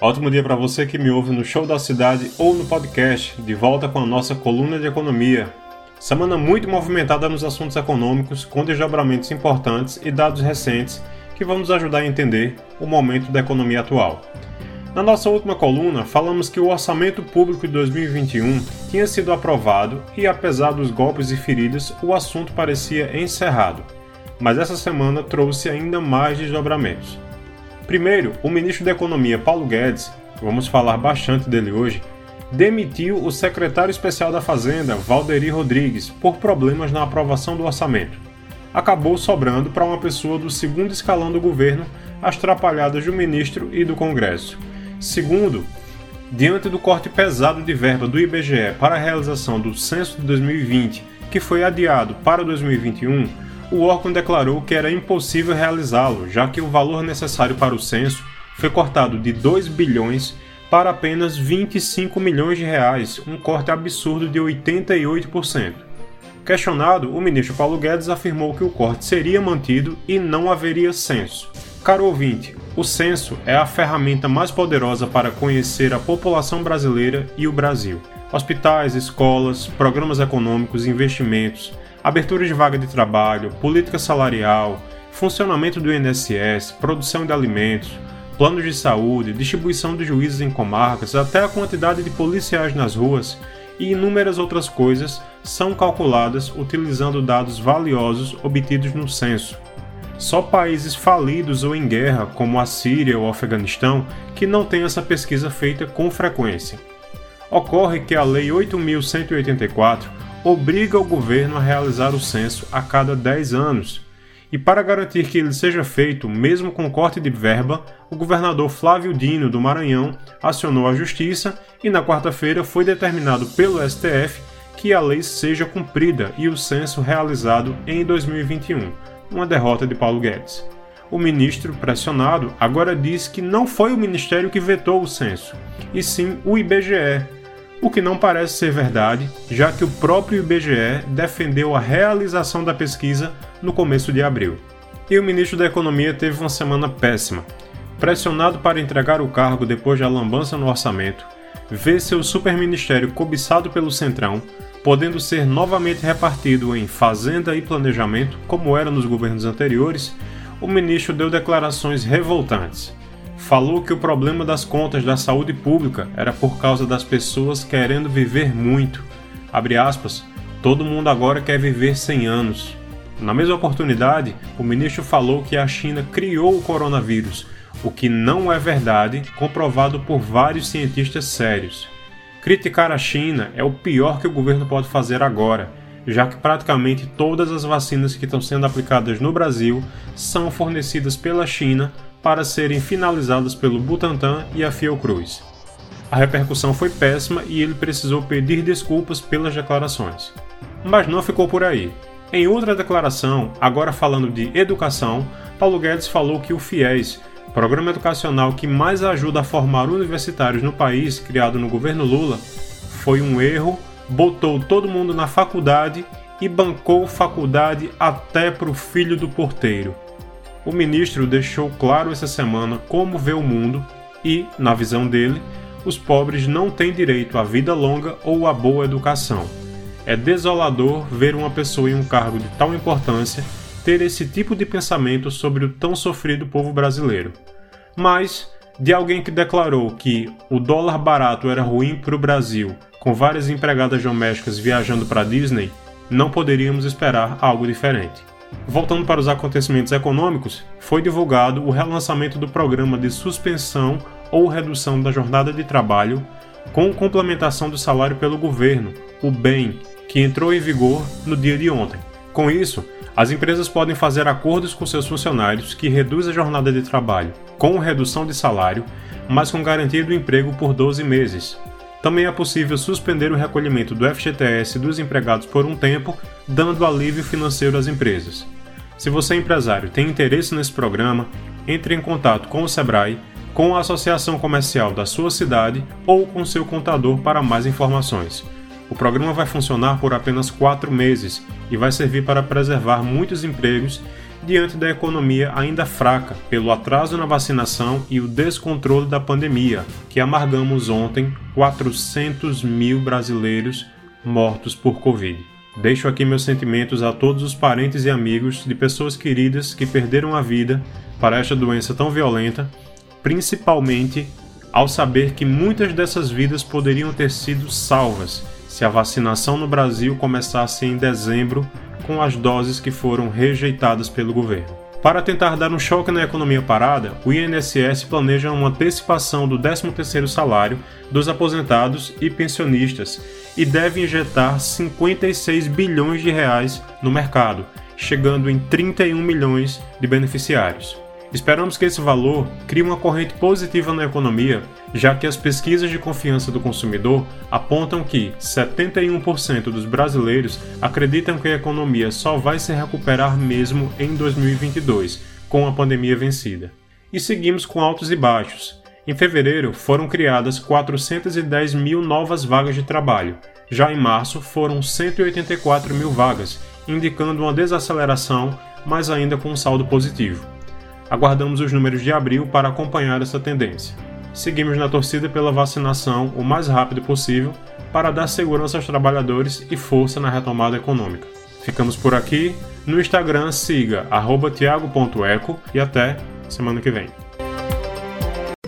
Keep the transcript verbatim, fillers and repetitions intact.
Ótimo dia para você que me ouve no Show da Cidade ou no podcast, de volta com a nossa coluna de economia. Semana muito movimentada nos assuntos econômicos, com desdobramentos importantes e dados recentes que vão nos ajudar a entender o momento da economia atual. Na nossa última coluna, falamos que o Orçamento Público de dois mil e vinte e um tinha sido aprovado e, apesar dos golpes e feridas, o assunto parecia encerrado. Mas essa semana trouxe ainda mais desdobramentos. Primeiro, o ministro da Economia, Paulo Guedes, vamos falar bastante dele hoje, demitiu o secretário especial da Fazenda, Valderi Rodrigues, por problemas na aprovação do orçamento. Acabou sobrando para uma pessoa do segundo escalão do governo, as trapalhadas do ministro e do Congresso. Segundo, diante do corte pesado de verba do I B G E para a realização do Censo de dois mil e vinte, que foi adiado para dois mil e vinte e um, o órgão declarou que era impossível realizá-lo, já que o valor necessário para o censo foi cortado de dois bilhões para apenas vinte e cinco milhões de reais, um corte absurdo de oitenta e oito por cento. Questionado, o ministro Paulo Guedes afirmou que o corte seria mantido e não haveria censo. Caro ouvinte, o censo é a ferramenta mais poderosa para conhecer a população brasileira e o Brasil. Hospitais, escolas, programas econômicos, investimentos, abertura de vaga de trabalho, política salarial, funcionamento do I N S S, produção de alimentos, planos de saúde, distribuição de juízes em comarcas, até a quantidade de policiais nas ruas e inúmeras outras coisas são calculadas utilizando dados valiosos obtidos no censo. Só países falidos ou em guerra, como a Síria ou o Afeganistão, que não têm essa pesquisa feita com frequência. Ocorre que a Lei oito mil cento e oitenta e quatro obriga o governo a realizar o censo a cada dez anos. E para garantir que ele seja feito, mesmo com corte de verba, o governador Flávio Dino, do Maranhão, acionou a Justiça e na quarta-feira foi determinado pelo S T F que a lei seja cumprida e o censo realizado em dois mil e vinte e um, uma derrota de Paulo Guedes. O ministro, pressionado, agora diz que não foi o Ministério que vetou o censo, e sim o I B G E, o que não parece ser verdade, já que o próprio I B G E defendeu a realização da pesquisa no começo de abril. E o ministro da Economia teve uma semana péssima. Pressionado para entregar o cargo depois da lambança no orçamento, vê seu superministério cobiçado pelo Centrão, podendo ser novamente repartido em Fazenda e Planejamento, como era nos governos anteriores, o ministro deu declarações revoltantes. Falou que o problema das contas da saúde pública era por causa das pessoas querendo viver muito. Abre aspas, todo mundo agora quer viver cem anos. Na mesma oportunidade, o ministro falou que a China criou o coronavírus, o que não é verdade, comprovado por vários cientistas sérios. Criticar a China é o pior que o governo pode fazer agora, já que praticamente todas as vacinas que estão sendo aplicadas no Brasil são fornecidas pela China para serem finalizadas pelo Butantan e a Fiocruz. A repercussão foi péssima e ele precisou pedir desculpas pelas declarações. Mas não ficou por aí. Em outra declaração, agora falando de educação, Paulo Guedes falou que o FIES, programa educacional que mais ajuda a formar universitários no país, criado no governo Lula, foi um erro, botou todo mundo na faculdade e bancou faculdade até para o filho do porteiro. O ministro deixou claro essa semana como vê o mundo e, na visão dele, os pobres não têm direito à vida longa ou à boa educação. É desolador ver uma pessoa em um cargo de tal importância ter esse tipo de pensamento sobre o tão sofrido povo brasileiro. Mas, de alguém que declarou que o dólar barato era ruim para o Brasil, com várias empregadas domésticas viajando para Disney, não poderíamos esperar algo diferente. Voltando para os acontecimentos econômicos, foi divulgado o relançamento do programa de suspensão ou redução da jornada de trabalho com complementação do salário pelo governo, o BEM, que entrou em vigor no dia de ontem. Com isso, As empresas podem fazer acordos com seus funcionários que reduzem a jornada de trabalho, com redução de salário, mas com garantia do emprego por doze meses. Também é possível suspender o recolhimento do F G T S dos empregados por um tempo, dando alívio financeiro às empresas. Se você é empresário e tem interesse nesse programa, entre em contato com o Sebrae, com a associação comercial da sua cidade ou com seu contador para mais informações. O programa vai funcionar por apenas quatro meses e vai servir para preservar muitos empregos diante da economia ainda fraca pelo atraso na vacinação e o descontrole da pandemia, que amargamos ontem quatrocentos mil brasileiros mortos por Covid. Deixo aqui meus sentimentos a todos os parentes e amigos de pessoas queridas que perderam a vida para esta doença tão violenta, principalmente ao saber que muitas dessas vidas poderiam ter sido salvas se a vacinação no Brasil começasse em dezembro com as doses que foram rejeitadas pelo governo. Para tentar dar um choque na economia parada, o I N S S planeja uma antecipação do décimo terceiro salário dos aposentados e pensionistas e deve injetar cinquenta e seis bilhões de reais no mercado, chegando em trinta e um milhões de beneficiários. Esperamos que esse valor crie uma corrente positiva na economia, já que as pesquisas de confiança do consumidor apontam que setenta e um por cento dos brasileiros acreditam que a economia só vai se recuperar mesmo em dois mil e vinte e dois, com a pandemia vencida. E seguimos com altos e baixos. Em fevereiro, foram criadas quatrocentas e dez mil novas vagas de trabalho. Já em março, foram cento e oitenta e quatro mil vagas, indicando uma desaceleração, mas ainda com um saldo positivo. Aguardamos os números de abril para acompanhar essa tendência. Seguimos na torcida pela vacinação o mais rápido possível para dar segurança aos trabalhadores e força na retomada econômica. Ficamos por aqui. No Instagram, siga arroba tiago ponto eco e até semana que vem.